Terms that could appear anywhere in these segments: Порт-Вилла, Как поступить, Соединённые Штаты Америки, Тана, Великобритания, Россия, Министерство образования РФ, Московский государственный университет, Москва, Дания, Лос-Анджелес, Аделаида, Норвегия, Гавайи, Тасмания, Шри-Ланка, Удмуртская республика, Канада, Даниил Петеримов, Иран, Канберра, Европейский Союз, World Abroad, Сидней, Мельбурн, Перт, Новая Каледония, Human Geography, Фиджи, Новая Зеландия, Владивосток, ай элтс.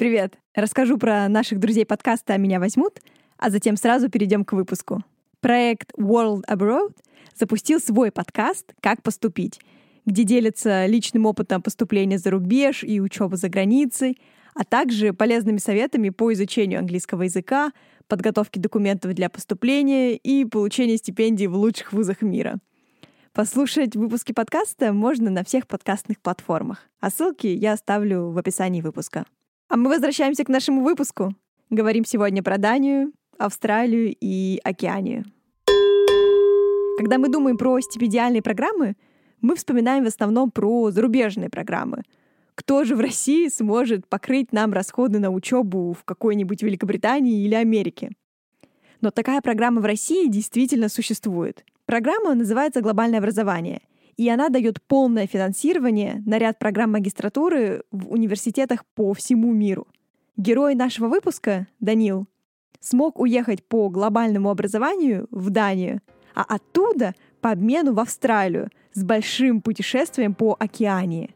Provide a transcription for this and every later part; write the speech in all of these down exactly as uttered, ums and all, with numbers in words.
Привет! Расскажу про наших друзей подкаста «Меня возьмут», а затем сразу перейдем к выпуску. Проект World Abroad запустил свой подкаст «Как поступить», где делятся личным опытом поступления за рубеж и учебы за границей, а также полезными советами по изучению английского языка, подготовке документов для поступления и получению стипендий в лучших вузах мира. Послушать выпуски подкаста можно на всех подкастных платформах, а ссылки я оставлю в описании выпуска. А мы возвращаемся к нашему выпуску. Говорим сегодня про Данию, Австралию и Океанию. Когда мы думаем про стипендиальные программы, мы вспоминаем в основном про зарубежные программы. Кто же в России сможет покрыть нам расходы на учебу в какой-нибудь Великобритании или Америке? Но такая программа в России действительно существует. Программа называется «Глобальное образование», и она дает полное финансирование на ряд программ магистратуры в университетах по всему миру. Герой нашего выпуска, Даниил, смог уехать по глобальному образованию в Данию, а оттуда по обмену в Австралию с большим путешествием по Океании.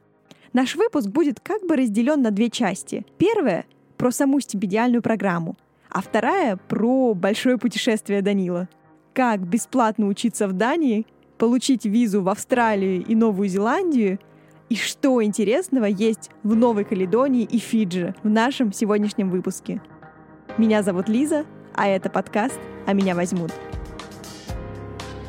Наш выпуск будет как бы разделен на две части. Первая — про саму стипендиальную программу, а вторая — про большое путешествие Данила. Как бесплатно учиться в Дании, получить визу в Австралию и Новую Зеландию, и что интересного есть в Новой Каледонии и Фиджи в нашем сегодняшнем выпуске. Меня зовут Лиза, а это подкаст «А меня возьмут».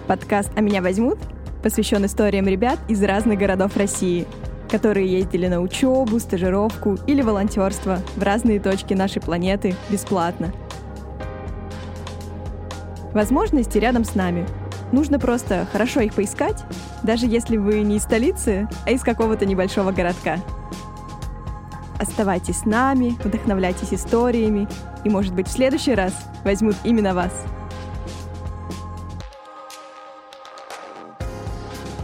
Подкаст «А меня возьмут» посвящен историям ребят из разных городов России, которые ездили на учебу, стажировку или волонтерство в разные точки нашей планеты бесплатно. Возможности рядом с нами. Нужно просто хорошо их поискать, даже если вы не из столицы, а из какого-то небольшого городка. Оставайтесь с нами, вдохновляйтесь историями, и, может быть, в следующий раз возьмут именно вас.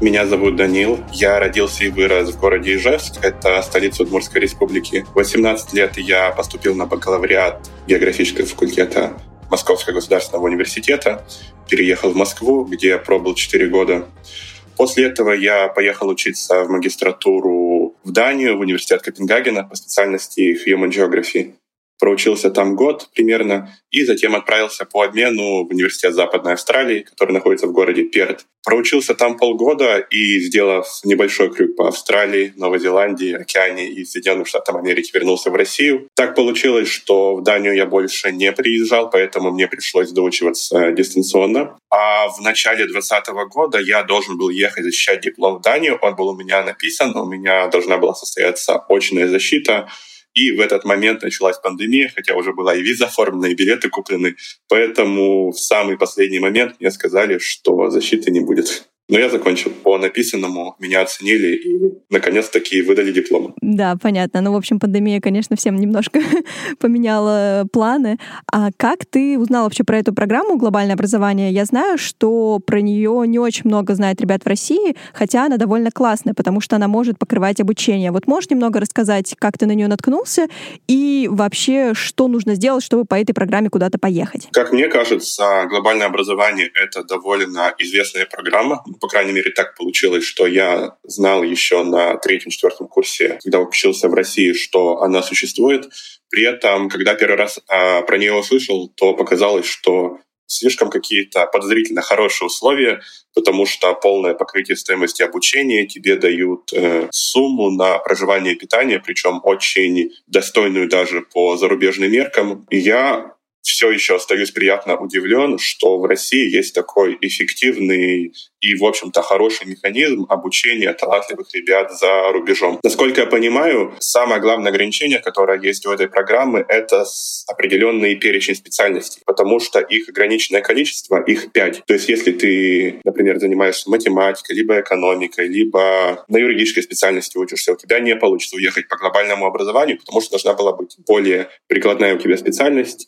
Меня зовут Даниил. Я родился и вырос в городе Ижевск. Это столица Удмуртской республики. В восемнадцать лет я поступил на бакалавриат географического факультета Московского государственного университета. Переехал в Москву, где я пробыл четыре года. После этого я поехал учиться в магистратуру в Данию, в университет Копенгагена по специальности Human Geography. Проучился там год примерно, и затем отправился по обмену в Университет Западной Австралии, который находится в городе Перт. Проучился там полгода и, сделав небольшой крюк по Австралии, Новой Зеландии, Океании и Соединённым Штатам Америки, вернулся в Россию. Так получилось, что в Данию я больше не приезжал, поэтому мне пришлось доучиваться дистанционно. А в начале двадцатого года я должен был ехать защищать диплом в Данию. Он был у меня написан, у меня должна была состояться очная защита. И в этот момент началась пандемия, хотя уже была и виза оформлена, и билеты куплены. Поэтому в самый последний момент мне сказали, что защиты не будет. Но я закончил по написанному, меня оценили и, наконец-таки, выдали диплом. Да, понятно. Ну, в общем, пандемия, конечно, всем немножко поменяла планы. А как ты узнала вообще про эту программу «Глобальное образование»? Я знаю, что про нее не очень много знает ребят в России, хотя она довольно классная, потому что она может покрывать обучение. Вот можешь немного рассказать, как ты на нее наткнулся и вообще, что нужно сделать, чтобы по этой программе куда-то поехать? Как мне кажется, «Глобальное образование» — это довольно известная программа. По крайней мере, так получилось, что я знал еще на третьем-четвертом курсе, когда учился в России, что она существует. При этом, когда первый раз а, про нее услышал, то показалось, что слишком какие-то подозрительно хорошие условия, потому что полное покрытие стоимости обучения, тебе дают э, сумму на проживание и питание, причем очень достойную даже по зарубежным меркам. И я все еще остаюсь приятно удивлен, что в России есть такой эффективный и, в общем-то, хороший механизм обучения талантливых ребят за рубежом. Насколько я понимаю, самое главное ограничение, которое есть у этой программы, это определенный перечень специальностей, потому что их ограниченное количество, их пять. То есть если ты, например, занимаешься математикой, либо экономикой, либо на юридической специальности учишься, у тебя не получится уехать по глобальному образованию, потому что должна была быть более прикладная у тебя специальность.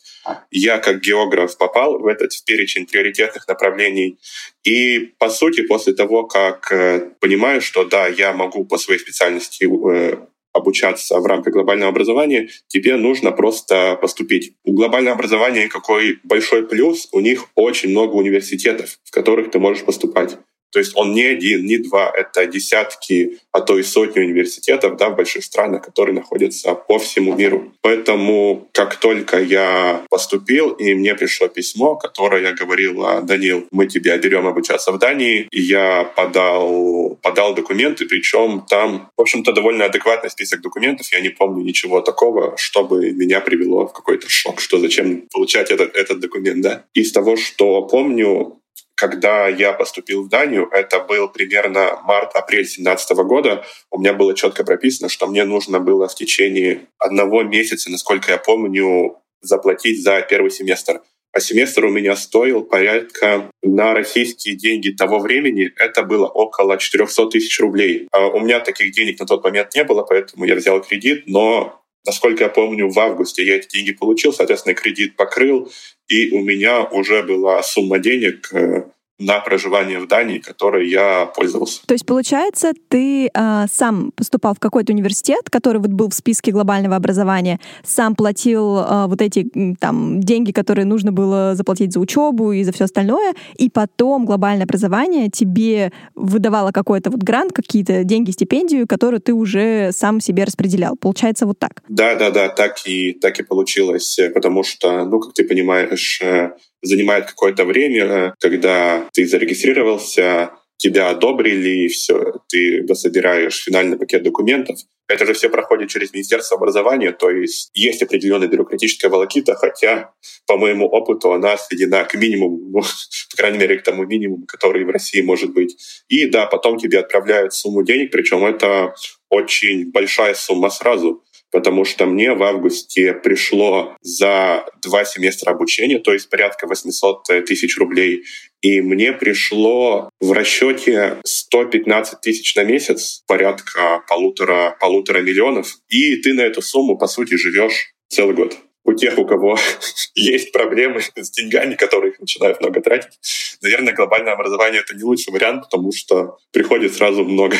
Я, как географ, попал в этот перечень приоритетных направлений. И, по сути, после того, как э, понимаю, что да, я могу по своей специальности э, обучаться в рамках глобального образования, тебе нужно просто поступить. У глобального образования какой большой плюс? У них очень много университетов, в которых ты можешь поступать. То есть он не один, не два, это десятки, а то и сотни университетов, да, в больших странах, которые находятся по всему миру. Поэтому как только я поступил, и мне пришло письмо, которое говорило: «Даниил, мы тебя берем обучаться в Дании», и я подал, подал документы, причем там, в общем-то, довольно адекватный список документов, я не помню ничего такого, чтобы меня привело в какой-то шок, что зачем получать этот, этот документ, да. Из того, что помню, когда я поступил в Данию, это был примерно март-апрель две тысячи семнадцатого года, у меня было четко прописано, что мне нужно было в течение одного месяца, насколько я помню, заплатить за первый семестр. А семестр у меня стоил порядка на российские деньги того времени, это было около четыреста тысяч рублей. А у меня таких денег на тот момент не было, поэтому я взял кредит, но, насколько я помню, в августе я эти деньги получил, соответственно, кредит покрыл, и у меня уже была сумма денег на проживание в Дании, которой я пользовался. То есть, получается, ты э, сам поступал в какой-то университет, который вот был в списке глобального образования, сам платил э, вот эти там деньги, которые нужно было заплатить за учебу и за все остальное, и потом глобальное образование тебе выдавало какой-то вот грант, какие-то деньги, стипендию, которую ты уже сам себе распределял. Получается, вот так? Да-да-да, так и, так и получилось, потому что, ну, как ты понимаешь, занимает какое-то время, когда ты зарегистрировался, тебя одобрили, и все, ты собираешь финальный пакет документов. Это же все проходит через Министерство образования, то есть есть определенная бюрократическая волокита, хотя, по моему опыту, она сведена к минимуму, ну, по крайней мере, к тому минимуму, который в России может быть. И да, потом тебе отправляют сумму денег, причем это очень большая сумма сразу, потому что мне в августе пришло за два семестра обучения, то есть порядка восемьсот тысяч рублей, и мне пришло в расчете сто пятнадцать тысяч на месяц, порядка полутора, полутора миллионов, и ты на эту сумму, по сути, живешь целый год. У тех, у кого есть проблемы с деньгами, которые их начинают много тратить, наверное, глобальное образование — это не лучший вариант, потому что приходит сразу много.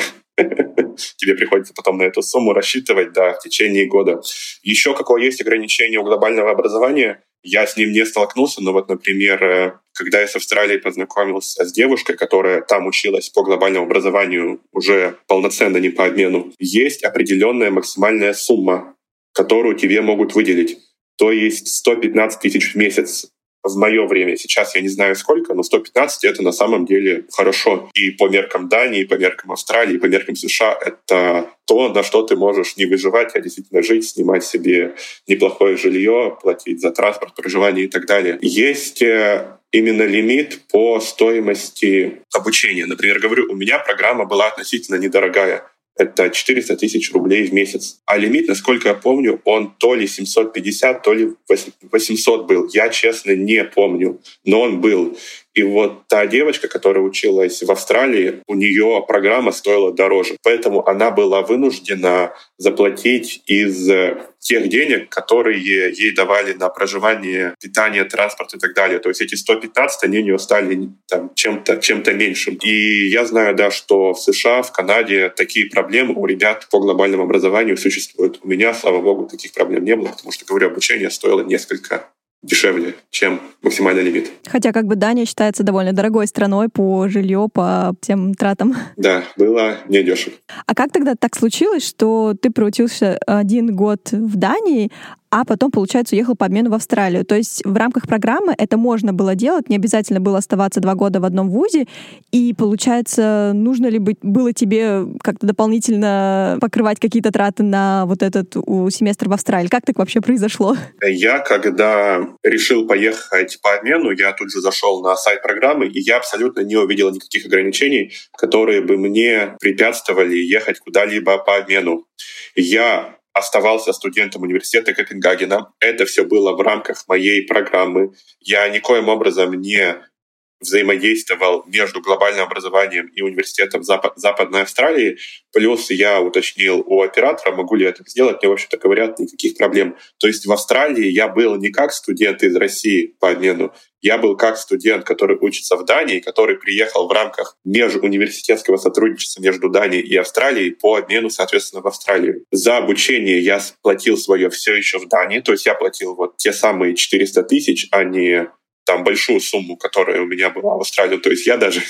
Тебе приходится потом на эту сумму рассчитывать, да, в течение года. Еще какое есть ограничение у глобального образования, я с ним не столкнулся, но вот, например, когда я с Австралией познакомился с девушкой, которая там училась по глобальному образованию уже полноценно, не по обмену, есть определенная максимальная сумма, которую тебе могут выделить. То есть сто пятнадцать тысяч в месяц. В мое время, сейчас я не знаю сколько, но сто пятнадцать — это на самом деле хорошо. И по меркам Дании, и по меркам Австралии, и по меркам США — это то, на что ты можешь не выживать, а действительно жить, снимать себе неплохое жилье, платить за транспорт, проживание и так далее. Есть именно лимит по стоимости обучения. Например, говорю, у меня программа была относительно недорогая. Это четыреста тысяч рублей в месяц. А лимит, насколько я помню, он то ли семьсот пятьдесят, то ли восемьсот был. Я, честно, не помню, но он был. И вот та девочка, которая училась в Австралии, у нее программа стоила дороже. Поэтому она была вынуждена заплатить из тех денег, которые ей давали на проживание, питание, транспорт и так далее. То есть эти сто пятнадцать, они у нее стали там, чем-то, чем-то меньшим. И я знаю, да, что в США, в Канаде такие проблемы у ребят по глобальному образованию существуют. У меня, слава богу, таких проблем не было, потому что, говорю, обучение стоило несколько дешевле, чем максимальный лимит. Хотя как бы Дания считается довольно дорогой страной по жилью, по всем тратам. Да, было недешево. А как тогда так случилось, что ты проучился один год в Дании, а потом, получается, уехал по обмену в Австралию? То есть в рамках программы это можно было делать, не обязательно было оставаться два года в одном вузе, и, получается, нужно ли было тебе как-то дополнительно покрывать какие-то траты на вот этот семестр в Австралии? Как так вообще произошло? Я, когда решил поехать по обмену, я тут же зашел на сайт программы, и я абсолютно не увидел никаких ограничений, которые бы мне препятствовали ехать куда-либо по обмену. Я оставался студентом университета Копенгагена. Это все было в рамках моей программы. Я никоим образом не взаимодействовал между глобальным образованием и университетом Запад, Западной Австралии. Плюс я уточнил у оператора, могу ли я это сделать. Мне, в общем-то, говорят, никаких проблем. То есть в Австралии я был не как студент из России по обмену, я был как студент, который учится в Дании, который приехал в рамках межуниверситетского сотрудничества между Данией и Австралией по обмену, соответственно, в Австралию. За обучение я платил свое все еще в Дании, то есть я платил вот те самые четыреста тысяч, а не там большую сумму, которая у меня была в Австралии. То есть я даже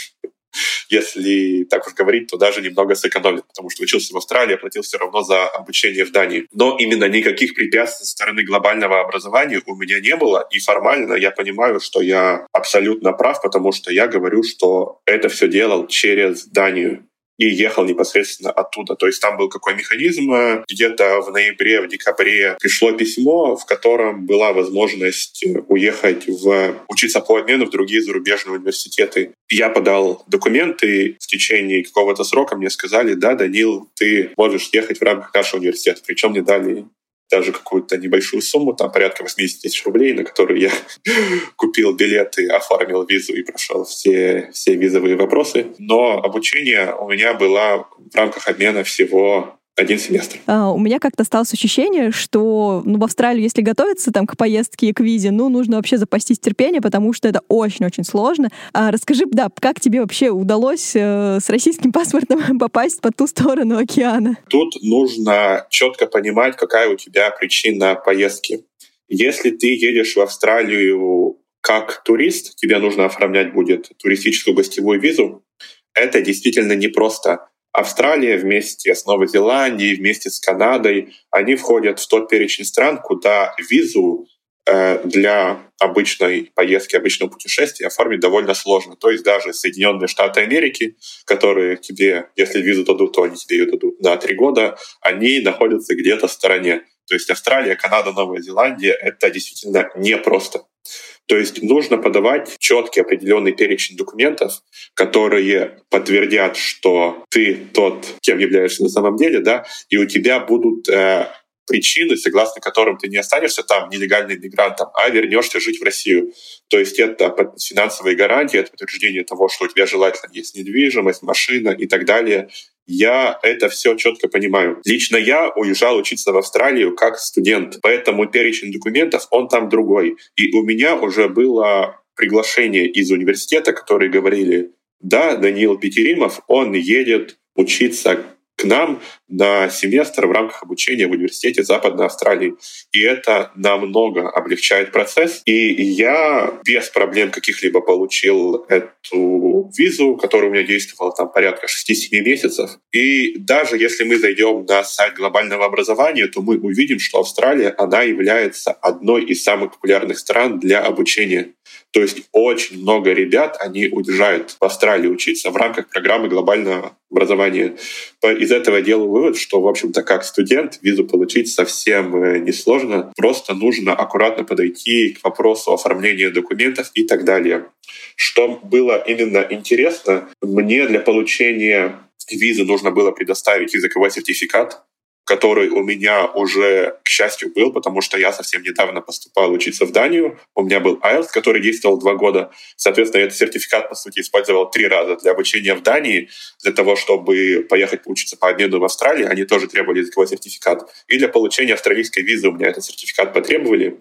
если так вот говорить, то даже немного сэкономит, потому что учился в Австралии, оплатил все равно за обучение в Дании. Но именно никаких препятствий со стороны глобального образования у меня не было, и формально я понимаю, что я абсолютно прав, потому что я говорю, что это все делал через Данию и ехал непосредственно оттуда. То есть там был какой механизм. Где-то в ноябре, в декабре пришло письмо, в котором была возможность уехать в, учиться по обмену в другие зарубежные университеты. Я подал документы, в течение какого-то срока мне сказали: да, Даниил, ты можешь ехать в рамках нашего университета. Причем мне дали даже какую-то небольшую сумму, там порядка восемьдесят тысяч рублей, на которую я купил билеты, оформил визу и прошел все, все визовые вопросы. Но обучение у меня было в рамках обмена всего один семестр. А, у меня как-то осталось ощущение, что ну, в Австралию, если готовиться там, к поездке и к визе, ну, нужно вообще запастись терпением, потому что это очень-очень сложно. А, расскажи, да, как тебе вообще удалось э, с российским паспортом попасть по ту сторону океана? Тут нужно четко понимать, какая у тебя причина поездки. Если ты едешь в Австралию как турист, тебе нужно оформлять будет туристическую гостевую визу. Это действительно непросто. Австралия вместе с Новой Зеландией, вместе с Канадой, они входят в тот перечень стран, куда визу для обычной поездки, обычного путешествия оформить довольно сложно. То есть даже Соединённые Штаты Америки, которые тебе, если визу дадут, то они тебе ее дадут на три года, они находятся где-то в стороне. То есть Австралия, Канада, Новая Зеландия — это действительно непросто. То есть нужно подавать четкий определенный перечень документов, которые подтвердят, что ты тот, кем являешься на самом деле, да, и у тебя будут э, причины, согласно которым ты не останешься там нелегальным мигрантом, а вернешься жить в Россию. То есть это финансовые гарантии, это подтверждение того, что у тебя желательно есть недвижимость, машина и так далее. Я это все четко понимаю. Лично я уезжал учиться в Австралию как студент, поэтому перечень документов, он там другой. И у меня уже было приглашение из университета, которые говорили: да, Даниил Петеримов, он едет учиться к нам на семестр в рамках обучения в Университете Западной Австралии. И это намного облегчает процесс. И я без проблем каких-либо получил эту визу, которая у меня действовала там порядка шести-семи месяцев. И даже если мы зайдем на сайт глобального образования, то мы увидим, что Австралия, она является одной из самых популярных стран для обучения. То есть очень много ребят, они уезжают в Австралию учиться в рамках программы глобального образования. Из этого я делаю вывод, что, в общем-то, как студент визу получить совсем несложно. Просто нужно аккуратно подойти к вопросу оформления документов и так далее. Что было именно интересно, мне для получения визы нужно было предоставить языковой сертификат, который у меня уже, к счастью, был, потому что я совсем недавно поступал учиться в Данию. У меня был ай элтс, который действовал два года. Соответственно, я этот сертификат, по сути, использовал три раза для обучения в Дании, для того, чтобы поехать учиться по обмену в Австралии. Они тоже требовали языковой сертификат. И для получения австралийской визы у меня этот сертификат потребовали.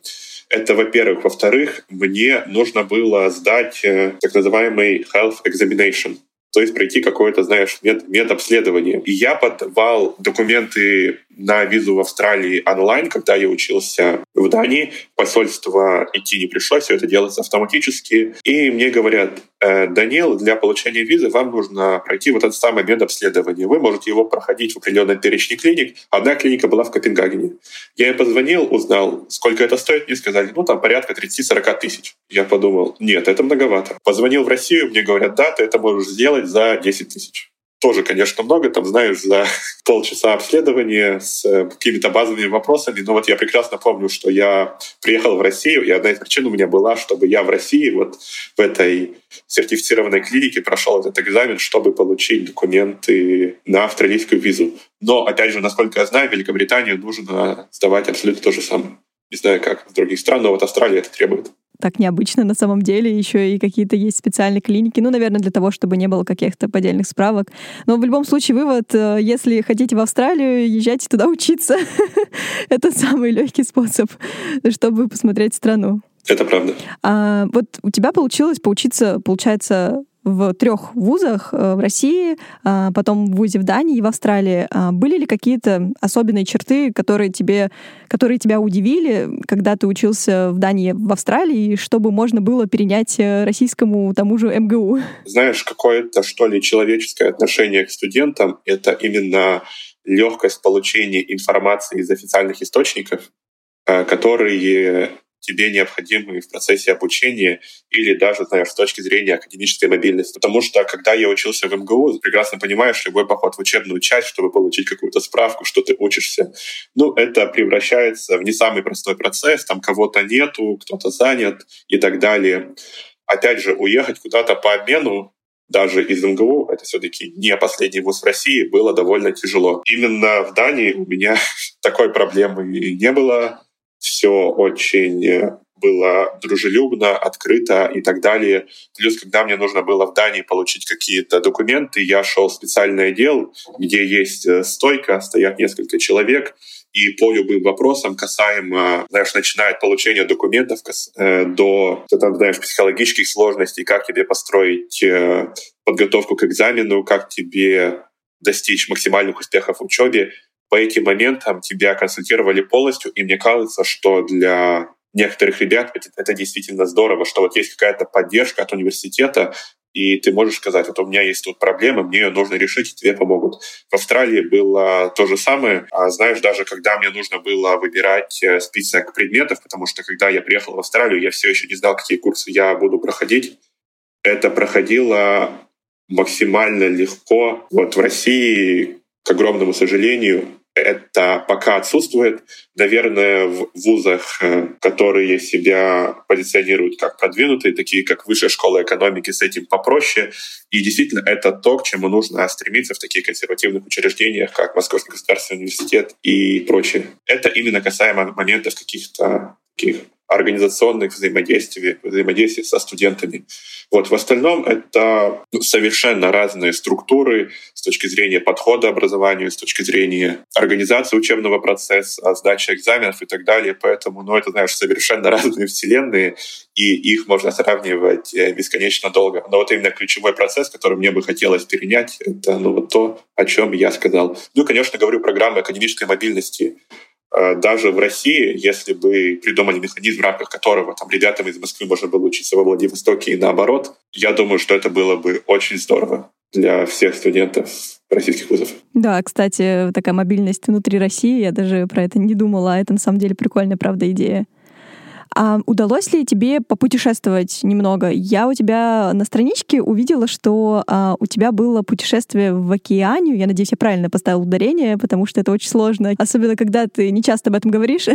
Это, во-первых. Во-вторых, мне нужно было сдать так называемый health examination. То есть пройти какое-то, знаешь, мед, медобследование. И я подавал документы на визу в Австралии онлайн, когда я учился в Дании. В посольство идти не пришлось, все это делается автоматически. И мне говорят: Даниил, для получения визы вам нужно пройти вот это самое медобследование. Вы можете его проходить в определенном перечне клиник. Одна клиника была в Копенгагене. Я им позвонил, узнал, сколько это стоит. Мне сказали: ну, там порядка тридцать-сорок тысяч. Я подумал: нет, это многовато. Позвонил в Россию, мне говорят: да, ты это можешь сделать за десять тысяч. Тоже, конечно, много, там, знаешь, за полчаса обследования с какими-то базовыми вопросами. Но вот я прекрасно помню, что я приехал в Россию, и одна из причин у меня была, чтобы я в России вот в этой сертифицированной клинике прошел этот экзамен, чтобы получить документы на австралийскую визу. Но, опять же, насколько я знаю, в Великобритании нужно сдавать абсолютно то же самое. Не знаю, как в других странах, но вот Австралия это требует. Так необычно на самом деле. Еще и какие-то есть специальные клиники. Ну, наверное, для того, чтобы не было каких-то поддельных справок. Но в любом случае вывод: если хотите в Австралию, езжайте туда учиться. Это самый легкий способ, чтобы посмотреть страну. Это правда. А вот у тебя получилось поучиться, получается, в трех вузах в России, потом в вузе в Дании и в Австралии. Были ли какие-то особенные черты, которые, тебе, которые тебя удивили, когда ты учился в Дании, в Австралии, чтобы можно было перенять российскому тому же эм гэ у? Знаешь, какое-то, что ли, человеческое отношение к студентам — это именно легкость получения информации из официальных источников, которые тебе необходимы в процессе обучения или даже, знаешь, с точки зрения академической мобильности. Потому что, когда я учился в эм гэ у, прекрасно понимаешь, любой поход в учебную часть, чтобы получить какую-то справку, что ты учишься, ну, это превращается в не самый простой процесс, там кого-то нету, кто-то занят и так далее. Опять же, уехать куда-то по обмену, даже из эм гэ у, это все-таки не последний вуз в России, было довольно тяжело. Именно в Дании у меня такой проблемы не было. Все очень было дружелюбно, открыто и так далее. Плюс, когда мне нужно было в Дании получить какие-то документы, я шел в специальный отдел, где есть стойка, стоят несколько человек, и по любым вопросам, касаемо, знаешь, начиная от получения документов до, там, знаешь, психологических сложностей, как тебе построить подготовку к экзамену, как тебе достичь максимальных успехов в учебе. По этим моментам тебя консультировали полностью, и мне кажется, что для некоторых ребят это действительно здорово, что вот есть какая-то поддержка от университета, и ты можешь сказать, вот у меня есть тут проблема, мне ее нужно решить, и тебе помогут. В Австралии было то же самое. А знаешь, даже когда мне нужно было выбирать список предметов, потому что когда я приехал в Австралию, я все еще не знал, какие курсы я буду проходить. Это проходило максимально легко. Вот в России, к огромному сожалению, это пока отсутствует. Наверное, в вузах, которые себя позиционируют как продвинутые, такие как Высшая школа экономики, с этим попроще. И действительно, это то, к чему нужно стремиться в таких консервативных учреждениях, как Московский государственный университет и прочее. Это именно касаемо моментов каких-то таких организационных взаимодействий, взаимодействий со студентами. Вот. В остальном это совершенно разные структуры с точки зрения подхода образованию, с точки зрения организации учебного процесса, сдачи экзаменов и так далее. Поэтому, ну, это, знаешь, совершенно разные вселенные, и их можно сравнивать бесконечно долго. Но вот именно ключевой процесс, который мне бы хотелось перенять, это, ну, вот то, о чем я сказал. Ну, конечно, говорю, программы академической мобильности. Даже в России, если бы придумали механизм, в рамках которого там ребятам из Москвы можно было учиться во Владивостоке и наоборот, я думаю, что это было бы очень здорово для всех студентов российских вузов. Да, кстати, такая мобильность внутри России, я даже про это не думала, а это на самом деле прикольная, правда, идея. А удалось ли тебе попутешествовать немного? Я у тебя на страничке увидела, что а, у тебя было путешествие в Океанию. Я надеюсь, я правильно поставила ударение, потому что это очень сложно, особенно когда ты не часто об этом говоришь.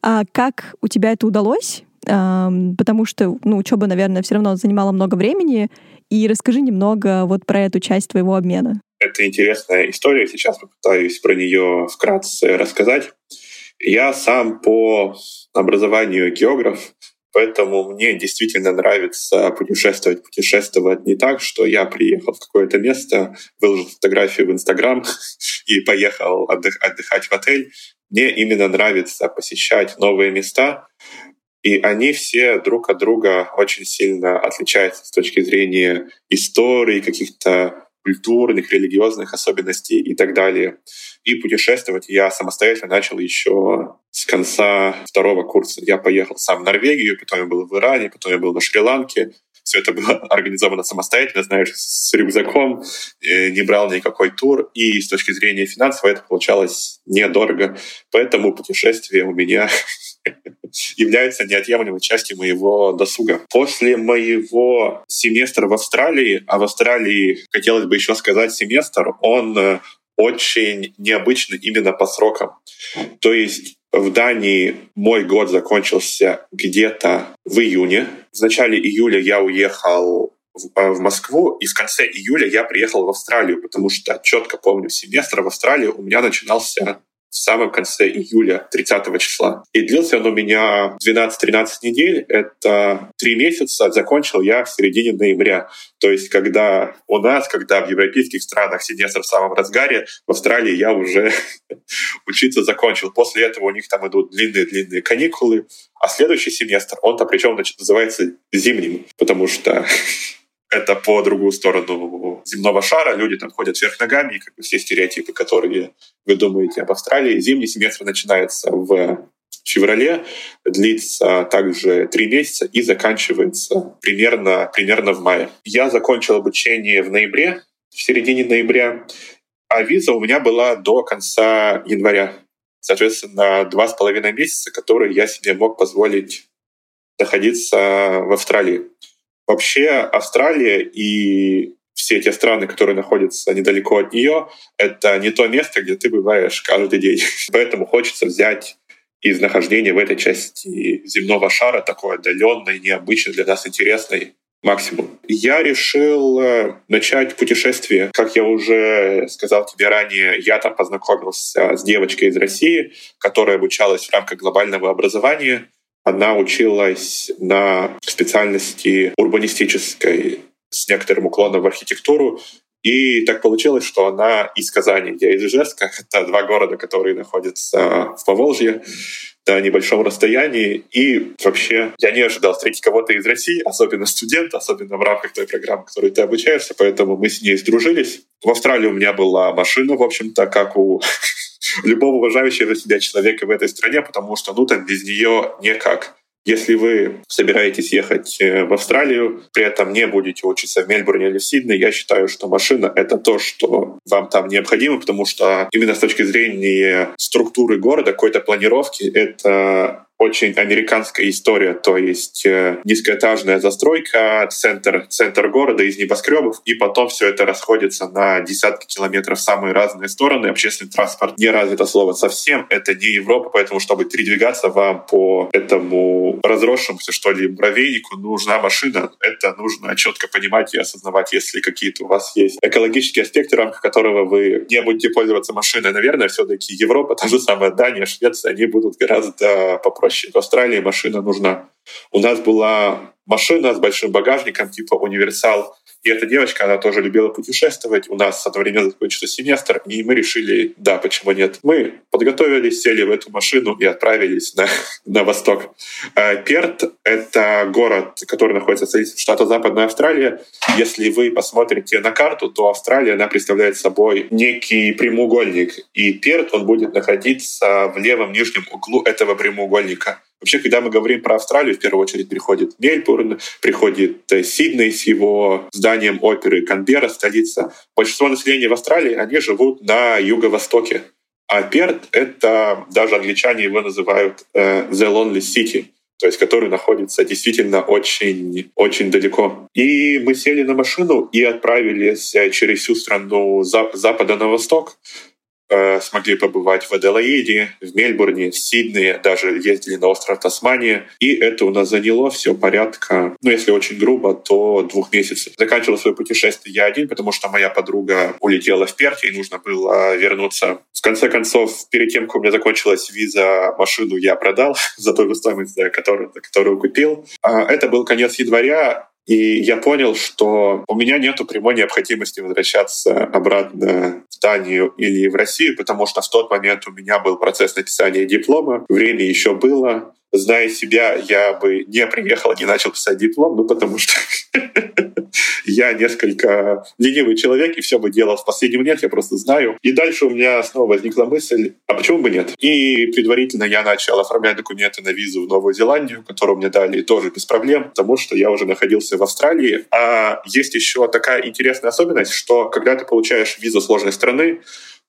А как у тебя это удалось? А, потому что, ну, учеба, наверное, все равно занимала много времени. И расскажи немного вот про эту часть твоего обмена. Это интересная история. Сейчас попытаюсь про нее вкратце рассказать. Я сам по образованию географ, поэтому мне действительно нравится путешествовать. Путешествовать не так, что я приехал в какое-то место, выложил фотографию в Инстаграм и поехал отдых- отдыхать в отель. Мне именно нравится посещать новые места, и они все друг от друга очень сильно отличаются с точки зрения истории, каких-то культурных, религиозных особенностей и так далее. И путешествовать я самостоятельно начал еще с конца второго курса. Я поехал сам в Норвегию, потом я был в Иране, потом я был на Шри-Ланке. Все это было организовано самостоятельно, знаешь, с рюкзаком, не брал никакой тур. И с точки зрения финансовой это получалось недорого. Поэтому путешествие у меня является неотъемлемой частью моего досуга. После моего семестра в Австралии, а в Австралии, хотелось бы еще сказать, семестр, он очень необычный именно по срокам. То есть в Дании мой год закончился где-то в июне. В начале июля я уехал в Москву, и в конце июля я приехал в Австралию, потому что четко помню, семестр в Австралии у меня начинался в самом конце июля, тридцатого числа. И длился он у меня двенадцать-тринадцать недель, это три месяца, закончил я в середине ноября. То есть когда у нас, когда в европейских странах семестр в самом разгаре, в Австралии я уже учиться закончил. После этого у них там идут длинные-длинные каникулы, а следующий семестр, он-то причем называется зимним, потому что это по другую сторону земного шара. Люди там ходят вверх ногами, и как бы все стереотипы, которые вы думаете об Австралии. Зимний семестр начинается в феврале, длится также три месяца и заканчивается примерно, примерно в мае. Я закончил обучение в ноябре, в середине ноября, а виза у меня была до конца января. Соответственно, два с половиной месяца, которые я себе мог позволить находиться в Австралии. Вообще Австралия и все те страны, которые находятся недалеко от нее, это не то место, где ты бываешь каждый день. Поэтому хочется взять из нахождения в этой части земного шара такой отдаленный, необычный, для нас интересный максимум. Я решил начать путешествие. Как я уже сказал тебе ранее, я там познакомился с девочкой из России, которая обучалась в рамках глобального образования. Она училась на специальности урбанистической с некоторым уклоном в архитектуру. И так получилось, что она из Казани, я из Ижевска. Это два города, которые находятся в Поволжье на небольшом расстоянии. И вообще я не ожидал встретить кого-то из России, особенно студента, особенно в рамках той программы, в которой ты обучаешься. Поэтому мы с ней сдружились. В Австралии у меня была машина, в общем-то, как у любого уважающего себя человека в этой стране, потому что ну там без нее никак. Если вы собираетесь ехать в Австралию, при этом не будете учиться в Мельбурне или в Сиднее, я считаю, что машина — это то, что вам там необходимо, потому что именно с точки зрения структуры города, какой-то планировки, это очень американская история, то есть низкоэтажная застройка, центр, центр города из небоскребов, и потом все это расходится на десятки километров в самые разные стороны. Общественный транспорт не развито слово совсем, это не Европа, поэтому, чтобы передвигаться вам по этому разросшемуся, что ли, муравейнику, нужна машина. Это нужно четко понимать и осознавать, если какие-то у вас есть экологические аспекты, в рамках которого вы не будете пользоваться машиной. Наверное, все-таки Европа, та же самая Дания, Швеция, они будут гораздо попроще. В Австралии машина нужна. У нас была машина с большим багажником типа универсал. И эта девочка, она тоже любила путешествовать. У нас одновременно закончился семестр, и мы решили, да, почему нет. Мы подготовились, сели в эту машину и отправились на, на восток. Перт — это город, который находится в столице штата Западная Австралия. Если вы посмотрите на карту, то Австралия, она представляет собой некий прямоугольник. И Перт, он будет находиться в левом нижнем углу этого прямоугольника. Вообще, когда мы говорим про Австралию, в первую очередь приходит Мельбурн, приходит Сидней с его зданием оперы, Канберра, столица. Большинство населения в Австралии, они живут на юго-востоке. А Перт — это, даже англичане его называют э, «The Lonely City», то есть который находится действительно очень, очень далеко. И мы сели на машину и отправились через всю страну с зап- запада на восток. Смогли побывать в Аделаиде, в Мельбурне, в Сиднее, даже ездили на остров Тасмания. И это у нас заняло все порядка, ну если очень грубо, то двух месяцев. Заканчивал свое путешествие я один, потому что моя подруга улетела в Перт, и нужно было вернуться. В конце концов, перед тем, как у меня закончилась виза, машину я продал за ту стоимость, за которую, за которую купил. Это был конец января. И я понял, что у меня нету прямой необходимости возвращаться обратно в Данию или в Россию, потому что в тот момент у меня был процесс написания диплома, время еще было. Зная себя, я бы не приехал, не начал писать диплом, ну потому что я несколько ленивый человек, и все бы делал в последний момент, я просто знаю. И дальше у меня снова возникла мысль, а почему бы нет? И предварительно я начал оформлять документы на визу в Новую Зеландию, которую мне дали тоже без проблем, потому что я уже находился в Австралии. А есть еще такая интересная особенность, что когда ты получаешь визу сложной страны,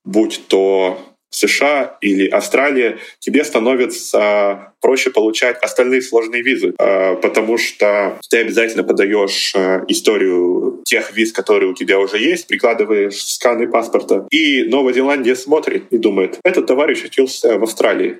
будь то США или Австралия, тебе становится проще получать остальные сложные визы, потому что ты обязательно подаешь историю тех виз, которые у тебя уже есть, прикладываешь сканы паспорта, и Новая Зеландия смотрит и думает, этот товарищ учился в Австралии.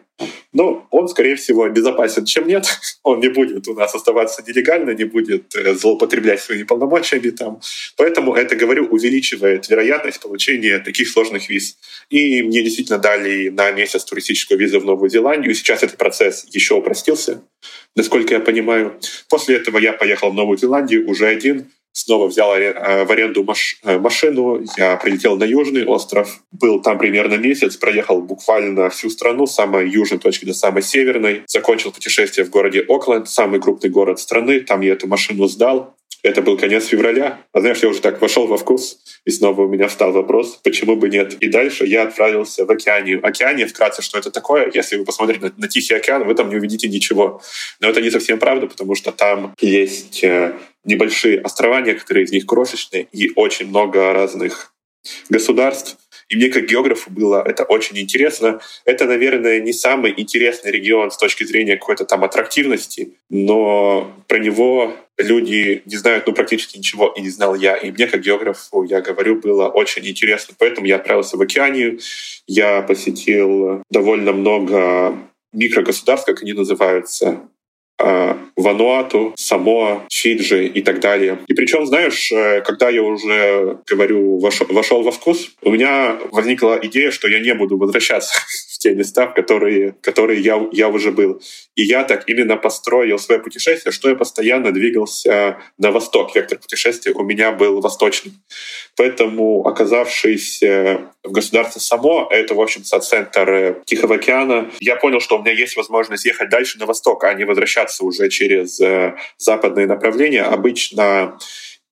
Ну, он, скорее всего, безопасен, чем нет. Он не будет у нас оставаться нелегально, не будет злоупотреблять своими полномочиями там. Поэтому это, говорю, увеличивает вероятность получения таких сложных виз. И мне действительно дали на месяц туристическую визу в Новую Зеландию. Сейчас этот процесс еще упростился, насколько я понимаю. После этого я поехал в Новую Зеландию уже один. Снова взял в аренду маш- машину, я прилетел на Южный остров, был там примерно месяц, проехал буквально всю страну, с самой южной точки до самой северной. Закончил путешествие в городе Окленд, самый крупный город страны, там я эту машину сдал. Это был конец февраля. А знаешь, я уже так вошел во вкус, и снова у меня встал вопрос, почему бы нет. И дальше я отправился в Океанию. Океания, вкратце, что это такое? Если вы посмотрите на, на Тихий океан, вы там не увидите ничего. Но это не совсем правда, потому что там есть небольшие острова, некоторые из них крошечные, и очень много разных государств. И мне как географу было это очень интересно. Это, наверное, не самый интересный регион с точки зрения какой-то там аттрактивности, но про него люди не знают ну, практически ничего, и не знал я. И мне как географу, я говорю, было очень интересно. Поэтому я отправился в Океанию. Я посетил довольно много микрогосударств, как они называются, Вануату, Самоа, Фиджи и так далее. И причем, знаешь, когда я уже, говорю, вошел, вошел во вкус, у меня возникла идея, что я не буду возвращаться в те места, в которые, которые я, я уже был. И я так именно построил свое путешествие, что я постоянно двигался на восток. Вектор путешествия у меня был восточный. Поэтому, оказавшись в государстве Самоа, это, в общем, центр Тихого океана, я понял, что у меня есть возможность ехать дальше на восток, а не возвращаться уже через э, западные направления. Обычно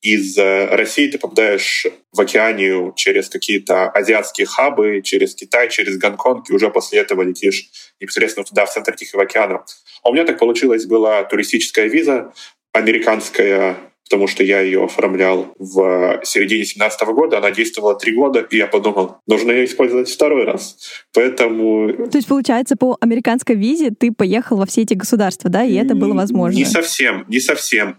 из э, России ты попадаешь в Океанию через какие-то азиатские хабы, через Китай, через Гонконг, и уже после этого летишь непосредственно туда, в центр Тихого океана. А у меня так получилось, была туристическая виза американская, потому что я ее оформлял в середине две тысячи семнадцатого года, она действовала три года, и я подумал, нужно ее использовать второй раз. Поэтому... То есть, получается, по американской визе ты поехал во все эти государства, да, и это было возможно? Не совсем, не совсем.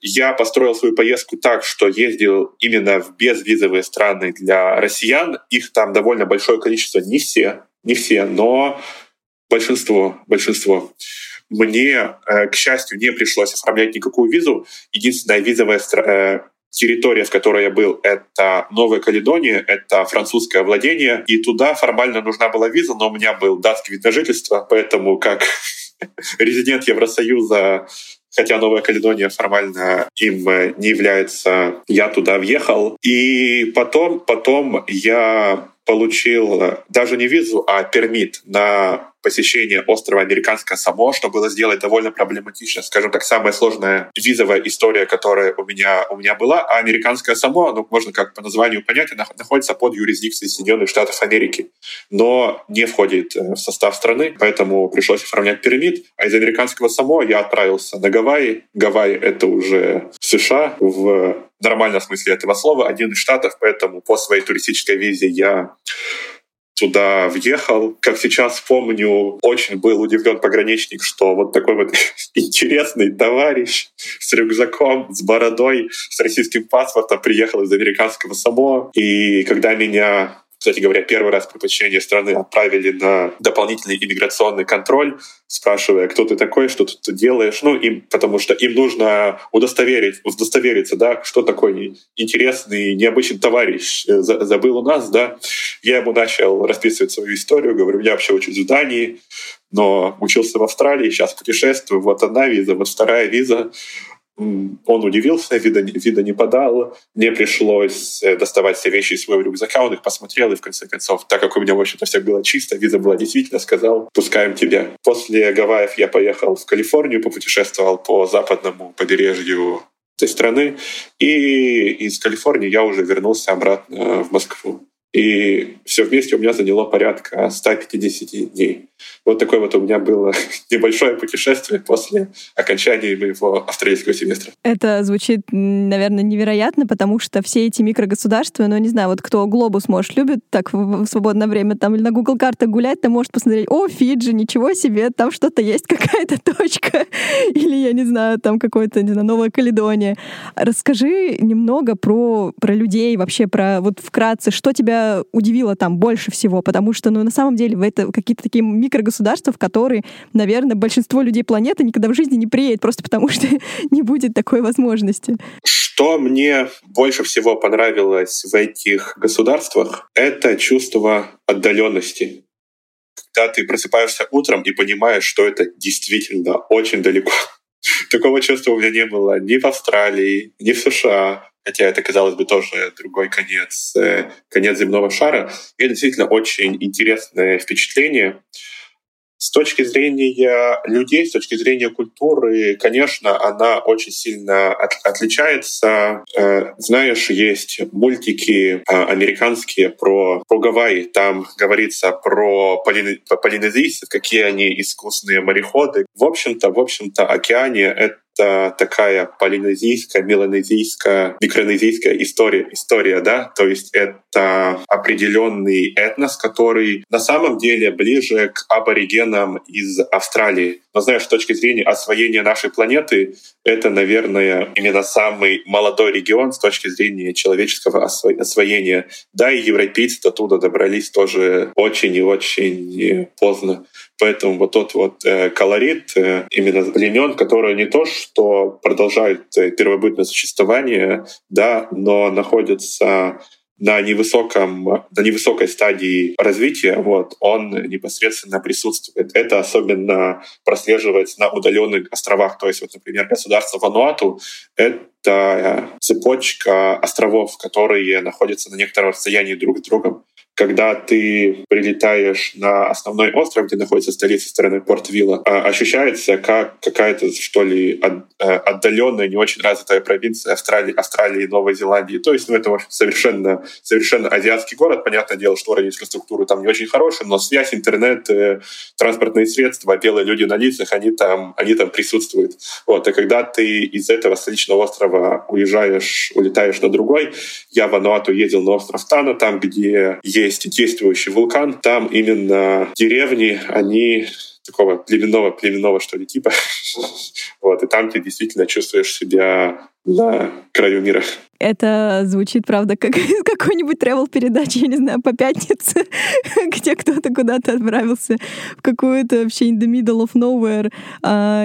Я построил свою поездку так, что ездил именно в безвизовые страны для россиян. Их там довольно большое количество, не все, не все, но большинство, большинство. Мне, к счастью, не пришлось оформлять никакую визу. Единственная визовая территория, в которой я был, это Новая Каледония, это французское владение. И туда формально нужна была виза, но у меня был датский вид на жительство, поэтому как резидент Евросоюза, хотя Новая Каледония формально им не является, я туда въехал. И потом, потом я... получил даже не визу, а пермит на посещение острова Американское Самоа, что было сделать довольно проблематично. Скажем так, самая сложная визовая история, которая у меня, у меня была. А Американское Самоа, ну, можно как по названию понять, находится под юрисдикцией Соединённых Штатов Америки, но не входит в состав страны, поэтому пришлось оформлять пермит. А из Американского Самоа я отправился на Гавайи. Гавайи — это уже в США, в В нормальном смысле этого слова, один из штатов, поэтому по своей туристической визе я туда въехал. Как сейчас помню, очень был удивлен пограничник, что вот такой вот интересный товарищ с рюкзаком, с бородой, с российским паспортом приехал из Американского Самоа. И когда меня, кстати говоря, первый раз при посещении страны отправили на дополнительный иммиграционный контроль, спрашивая, кто ты такой, что ты делаешь. Ну, им, потому что им нужно удостоверить, удостовериться, да, что такой интересный, необычный товарищ забыл у нас, да. Я ему начал расписывать свою историю, говорю, я вообще учусь в Дании, но учился в Австралии, сейчас путешествую, вот одна виза, вот вторая виза. Он удивился, вида, вида не подал. Мне пришлось доставать все вещи из своего рюкзака, он их посмотрел, и в конце концов, так как у меня, в общем-то, все было чисто, виза была действительно, сказал, пускаем тебя. После Гавайев я поехал в Калифорнию, попутешествовал по западному побережью этой страны, и из Калифорнии я уже вернулся обратно в Москву. И все вместе у меня заняло порядка ста пятидесяти дней. Вот такое вот у меня было небольшое путешествие после окончания моего австралийского семестра. Это звучит, наверное, невероятно, потому что все эти микрогосударства, ну, не знаю, вот кто глобус, может, любит так в свободное время там или на Google картах гулять, там может посмотреть, о, Фиджи, ничего себе, там что-то есть, какая-то точка, или, я не знаю, там какой-то, не знаю, Новая Каледония. Расскажи немного про, про людей, вообще про, вот вкратце, что тебя удивило там больше всего, потому что, ну, на самом деле, это какие-то такие микрогосударства, в которые, наверное, большинство людей планеты никогда в жизни не приедет, просто потому что не будет такой возможности. Что мне больше всего понравилось в этих государствах, это чувство отдаленности. Когда ты просыпаешься утром и понимаешь, что это действительно очень далеко. Такого чувства у меня не было ни в Австралии, ни в США, хотя это, казалось бы, тоже другой конец, конец земного шара. И это действительно очень интересное впечатление. С точки зрения людей, с точки зрения культуры, конечно, она очень сильно от, отличается. Э, знаешь, есть мультики э, американские про, про Гавайи. Там говорится про полин, полинезийцев, какие они искусные мореходы. В общем-то, в общем-то, Океания — это такая полинезийская, меланезийская, микронезийская история, история, да, то есть это определенный этнос, который на самом деле ближе к аборигенам из Австралии. Но знаешь, с точки зрения освоения нашей планеты, это, наверное, именно самый молодой регион с точки зрения человеческого освоения. Да, и европейцы оттуда добрались тоже очень и очень поздно. Поэтому вот тот вот колорит именно племен, которые не то что продолжают первобытное существование, да, но находятся на, невысоком, на невысокой стадии развития, вот, он непосредственно присутствует. Это особенно прослеживается на удаленных островах. То есть, вот, например, государство Вануату — это цепочка островов, которые находятся на некотором расстоянии друг от друга. Когда ты прилетаешь на основной остров, где находится столица страны Порт-Вилла, ощущается как какая-то, что ли, отдаленная, не очень развитая провинция Австралии, Австралии и Новой Зеландии. То есть, ну, это, в общем, совершенно, совершенно азиатский город. Понятное дело, что уровень инфраструктуры там не очень хороший, но связь, интернет, транспортные средства, белые люди на лицах, они там, они там присутствуют. Вот. И когда ты из этого столичного острова уезжаешь, улетаешь на другой, я в Вануату ездил на остров Тана, там, где есть есть действующий вулкан, там именно деревни, они такого племенного, племенного что ли типа, вот, и там ты действительно чувствуешь себя на краю мира. Это звучит, правда, как из какой-нибудь тревел-передачи, я не знаю, по пятнице, где кто-то куда-то отправился в какую-то вообще in the middle of nowhere,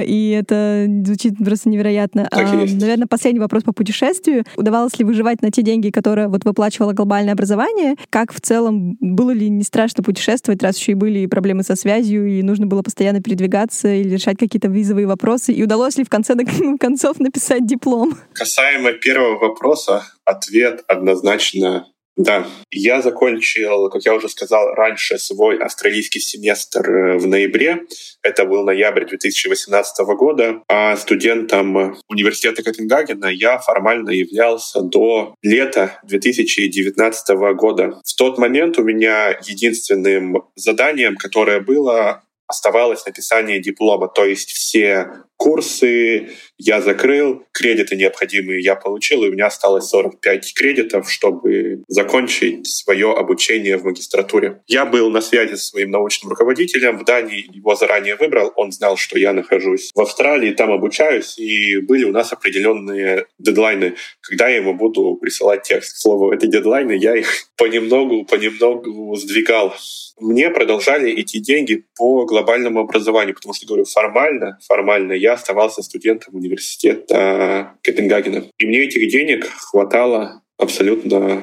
и это звучит просто невероятно. Наверное, последний вопрос по путешествию. Удавалось ли выживать на те деньги, которые вот выплачивало глобальное образование? Как в целом, было ли не страшно путешествовать, раз еще и были проблемы со связью, и нужно было постоянно передвигаться или решать какие-то визовые вопросы? И удалось ли в конце концов написать диплом? Касаемо первого вопроса, ответ однозначно да. Я закончил, как я уже сказал раньше, свой австралийский семестр в ноябре. Это был ноябрь две тысячи восемнадцатого года. А студентом университета Копенгагена я формально являлся до лета две тысячи девятнадцатого года. В тот момент у меня единственным заданием, которое было, оставалось написание диплома, то есть все курсы я закрыл, кредиты необходимые я получил, и у меня осталось сорок пять кредитов, чтобы закончить свое обучение в магистратуре. Я был на связи со своим научным руководителем в Дании, его заранее выбрал, он знал, что я нахожусь в Австралии, там обучаюсь, и были у нас определенные дедлайны, когда я ему буду присылать текст. К слову, эти дедлайны я их понемногу, понемногу сдвигал. Мне продолжали идти деньги по глобальному образованию, потому что, говорю, формально, формально я оставался студентом университета Копенгагена. И мне этих денег хватало абсолютно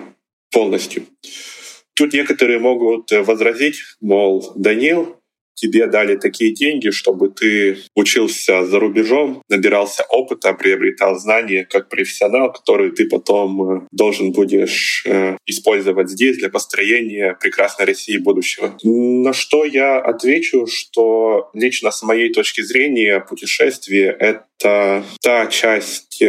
полностью. Тут некоторые могут возразить, мол, Даниил, тебе дали такие деньги, чтобы ты учился за рубежом, набирался опыта, приобретал знания как профессионал, которые ты потом должен будешь использовать здесь для построения прекрасной России будущего. На что я отвечу, что лично с моей точки зрения путешествие — это та часть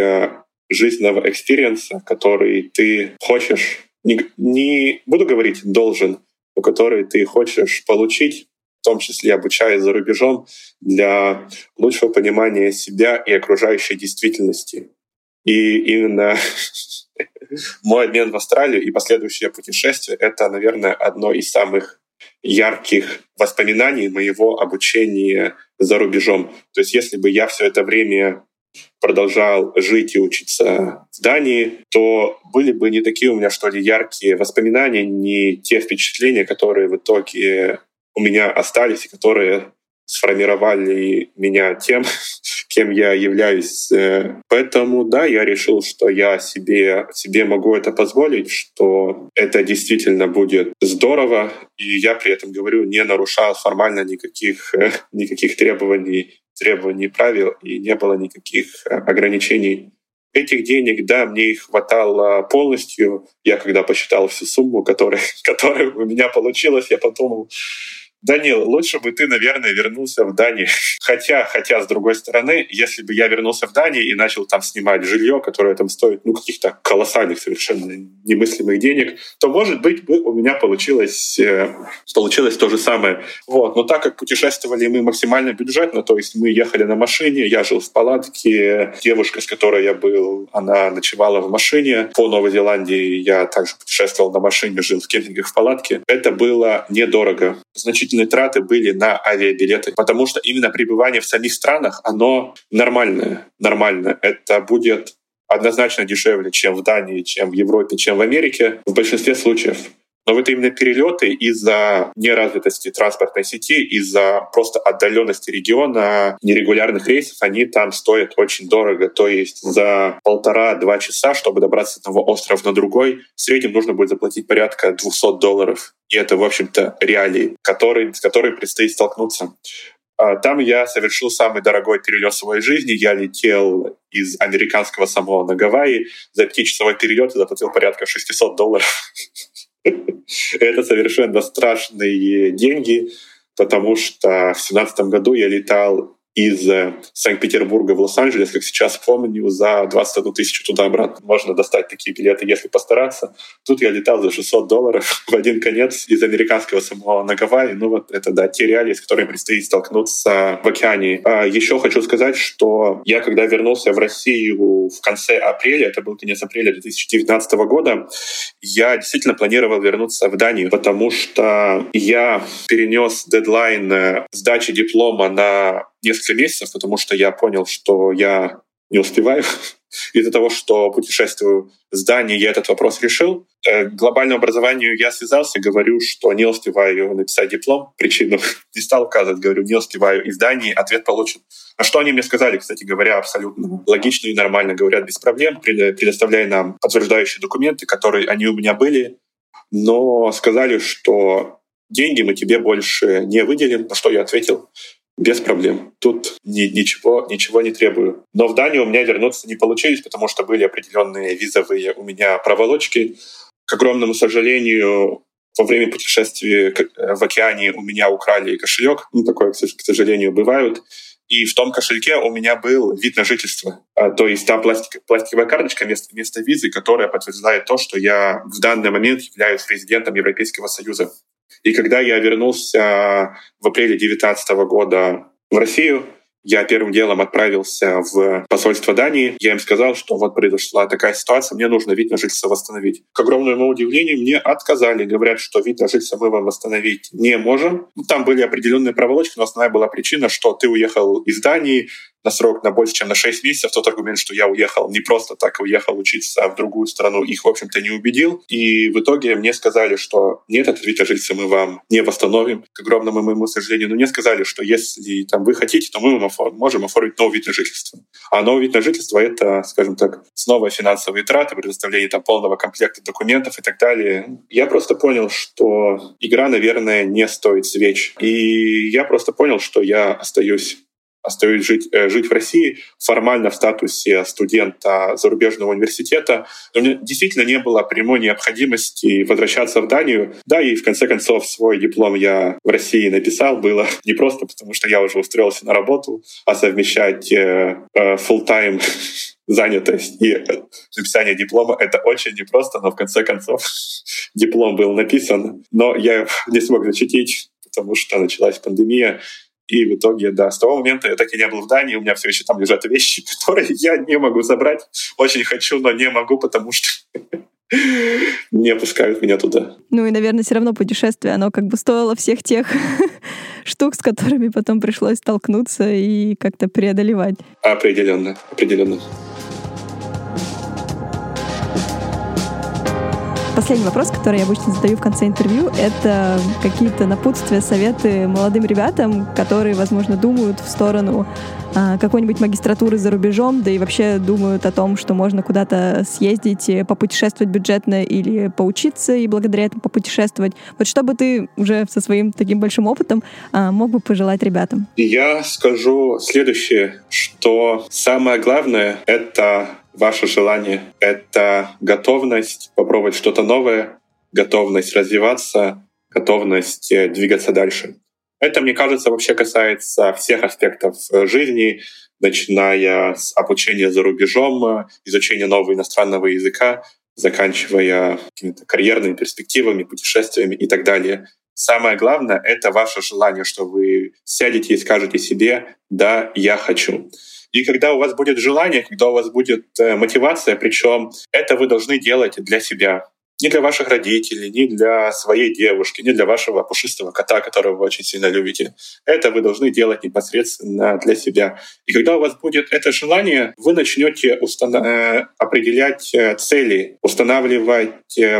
жизненного экспириенса, который ты хочешь, не, не буду говорить «должен», но который ты хочешь получить, в том числе обучаясь за рубежом, для лучшего понимания себя и окружающей действительности. И именно мой обмен в Австралию и последующее путешествие — это, наверное, одно из самых ярких воспоминаний моего обучения за рубежом. То есть если бы я все это время продолжал жить и учиться в Дании, то были бы не такие у меня, что ли, яркие воспоминания, не те впечатления, которые в итоге у меня остались, и которые сформировали меня тем, кем я являюсь. Поэтому, да, я решил, что я себе, себе могу это позволить, что это действительно будет здорово, и я при этом, говорю, не нарушал формально никаких, никаких требований, требований правил, и не было никаких ограничений. Этих денег, да, мне их хватало полностью. Я когда посчитал всю сумму, которая, которая у меня получилась, я подумал, Данил, лучше бы ты, наверное, вернулся в Данию. Хотя, хотя, с другой стороны, если бы я вернулся в Данию и начал там снимать жилье, которое там стоит ну, каких-то колоссальных, совершенно немыслимых денег, то, может быть, бы у меня получилось, э, получилось то же самое. Вот. Но так как путешествовали мы максимально бюджетно, то есть мы ехали на машине, я жил в палатке, девушка, с которой я был, она ночевала в машине. По Новой Зеландии я также путешествовал на машине, жил в кемпингах, в палатке. Это было недорого. Значит, траты были на авиабилеты, потому что именно пребывание в самих странах, оно нормальное. Нормальное. Это будет однозначно дешевле, чем в Дании, чем в Европе, чем в Америке в большинстве случаев. Но вот именно перелеты из-за неразвитости транспортной сети, из-за просто отдаленности региона, нерегулярных рейсов, они там стоят очень дорого. То есть за полтора-два часа, чтобы добраться с одного острова на другой, в среднем нужно будет заплатить порядка двести долларов. И это, в общем-то, реалии, которые, с которыми предстоит столкнуться. Там я совершил самый дорогой перелет своей жизни. Я летел из Американского Самоа на Гавайи. За пятичасовой перелет я заплатил порядка шестьсот долларов. Это совершенно страшные деньги, потому что в две тысячи семнадцатом году я летал из Санкт-Петербурга в Лос-Анджелес, как сейчас помню, за двадцать одну тысячу туда-обратно. Можно достать такие билеты, если постараться. Тут я летал за шестьсот долларов в один конец из Американского Самоа на Гавайи. Ну вот это, да, те реалии, с которыми предстоит столкнуться в Океании. А еще хочу сказать, что я, когда вернулся в Россию в конце апреля, это был конец апреля две тысячи девятнадцатого года, я действительно планировал вернуться в Данию, потому что я перенес дедлайн сдачи диплома на несколько месяцев, потому что я понял, что я не успеваю. Из-за того, что путешествую с Данией, я этот вопрос решил. К глобальному образованию я связался, говорю, что не успеваю написать диплом. Причину не стал указывать, говорю, не успеваю. Из Дании ответ получен. А что они мне сказали, кстати говоря, абсолютно логично и нормально. Говорят, без проблем, предоставляй нам подтверждающие документы, которые они у меня были. Но сказали, что деньги мы тебе больше не выделим. На что я ответил: без проблем. Тут ни, ничего, ничего не требую. Но в Данию у меня вернуться не получилось, потому что были определенные визовые у меня проволочки. К огромному сожалению, во время путешествия в океане у меня украли кошелек. Ну, такое, к сожалению, бывает. И в том кошельке у меня был вид на жительство. То есть та пластик, пластиковая карточка вместо, вместо визы, которая подтверждает то, что я в данный момент являюсь резидентом Европейского Союза. И когда я вернулся в апреле две тысячи девятнадцатого года в Россию, я первым делом отправился в посольство Дании. Я им сказал, что вот произошла такая ситуация, мне нужно вид на жительство восстановить. К огромному моему удивлению, мне отказали. Говорят, что вид на жительство мы вам восстановить не можем. Там были определенные проволочки, но основная была причина, что ты уехал из Дании на срок на больше, чем на шесть месяцев. Тот аргумент, что я уехал не просто так, уехал учиться в другую страну, их, в общем-то, не убедил. И в итоге мне сказали, что нет, этот вид на жительство мы вам не восстановим, к огромному моему сожалению. Но мне сказали, что если там вы хотите, то мы вам можем оформить новый вид на жительство. А новый вид на жительство — это, скажем так, снова финансовые траты, предоставление там полного комплекта документов и так далее. Я просто понял, что игра, наверное, не стоит свеч. И я просто понял, что я остаюсь остаюсь жить, э, жить в России формально в статусе студента зарубежного университета. Но у меня действительно не было прямой необходимости возвращаться в Данию. Да, и в конце концов свой диплом я в России написал. Было не просто, потому что я уже устроился на работу, а совмещать э, э, full-time занятость и написание диплома — это очень непросто, но в конце концов диплом был написан. Но я не смог защитить, потому что началась пандемия. И в итоге, да, с того момента я так и не был в Дании, у меня все еще там лежат вещи, которые я не могу забрать. Очень хочу, но не могу, потому что не пускают меня туда. Ну и, наверное, все равно путешествие, оно как бы стоило всех тех штук, с которыми потом пришлось столкнуться и как-то преодолевать. Определенно, определенно. Последний вопрос, который я обычно задаю в конце интервью, это какие-то напутствия, советы молодым ребятам, которые, возможно, думают в сторону а, какой-нибудь магистратуры за рубежом, да и вообще думают о том, что можно куда-то съездить, попутешествовать бюджетно или поучиться и благодаря этому попутешествовать. Вот что бы ты уже со своим таким большим опытом а, мог бы пожелать ребятам? Я скажу следующее, что самое главное — это ваше желание, это готовность попробовать что-то новое, готовность развиваться, готовность двигаться дальше. Это, мне кажется, вообще касается всех аспектов жизни, начиная с обучения за рубежом, изучения нового иностранного языка, заканчивая какими-то карьерными перспективами, путешествиями и так далее. Самое главное — это ваше желание, что вы сядете и скажете себе «да, я хочу». И когда у вас будет желание, когда у вас будет мотивация, причем это вы должны делать для себя. Не для ваших родителей, не для своей девушки, не для вашего пушистого кота, которого вы очень сильно любите. Это вы должны делать непосредственно для себя. И когда у вас будет это желание, вы начнете устана- определять цели, устанавливать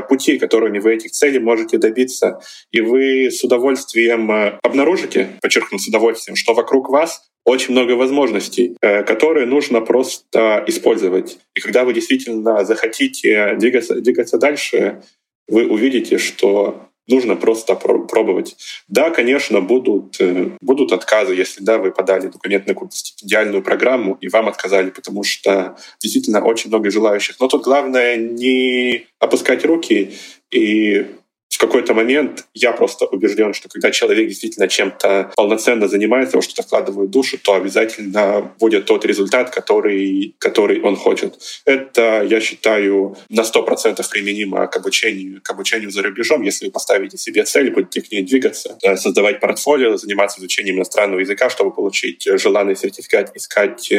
пути, которыми вы этих целей можете добиться. И вы с удовольствием обнаружите, подчеркну, с удовольствием, что вокруг вас очень много возможностей, которые нужно просто использовать. И когда вы действительно захотите двигаться, двигаться дальше, вы увидите, что нужно просто пробовать. Да, конечно, будут, будут отказы, если да, вы подали документ на какую-то стипендиальную программу, и вам отказали, потому что действительно очень много желающих. Но тут главное не опускать руки. И в какой-то момент я просто убежден, что когда человек действительно чем-то полноценно занимается, во что-то вкладывает душу, то обязательно будет тот результат, который, который он хочет. Это, я считаю, на сто процентов применимо к обучению, к обучению за рубежом. Если вы поставите себе цель, будете к ней двигаться, создавать портфолио, заниматься изучением иностранного языка, чтобы получить желанный сертификат, искать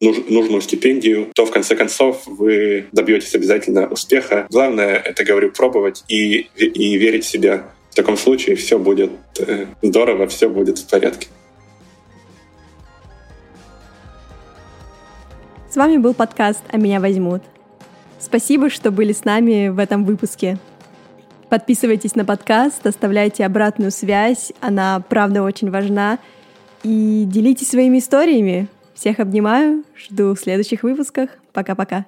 нужную стипендию, то в конце концов вы добьетесь обязательно успеха. Главное, это, говорю, пробовать и и и верить в себя. В таком случае все будет здорово, все будет в порядке. С вами был подкаст «А меня возьмут». Спасибо, что были с нами в этом выпуске. Подписывайтесь на подкаст, оставляйте обратную связь, она правда очень важна. И делитесь своими историями. Всех обнимаю, жду в следующих выпусках. Пока-пока.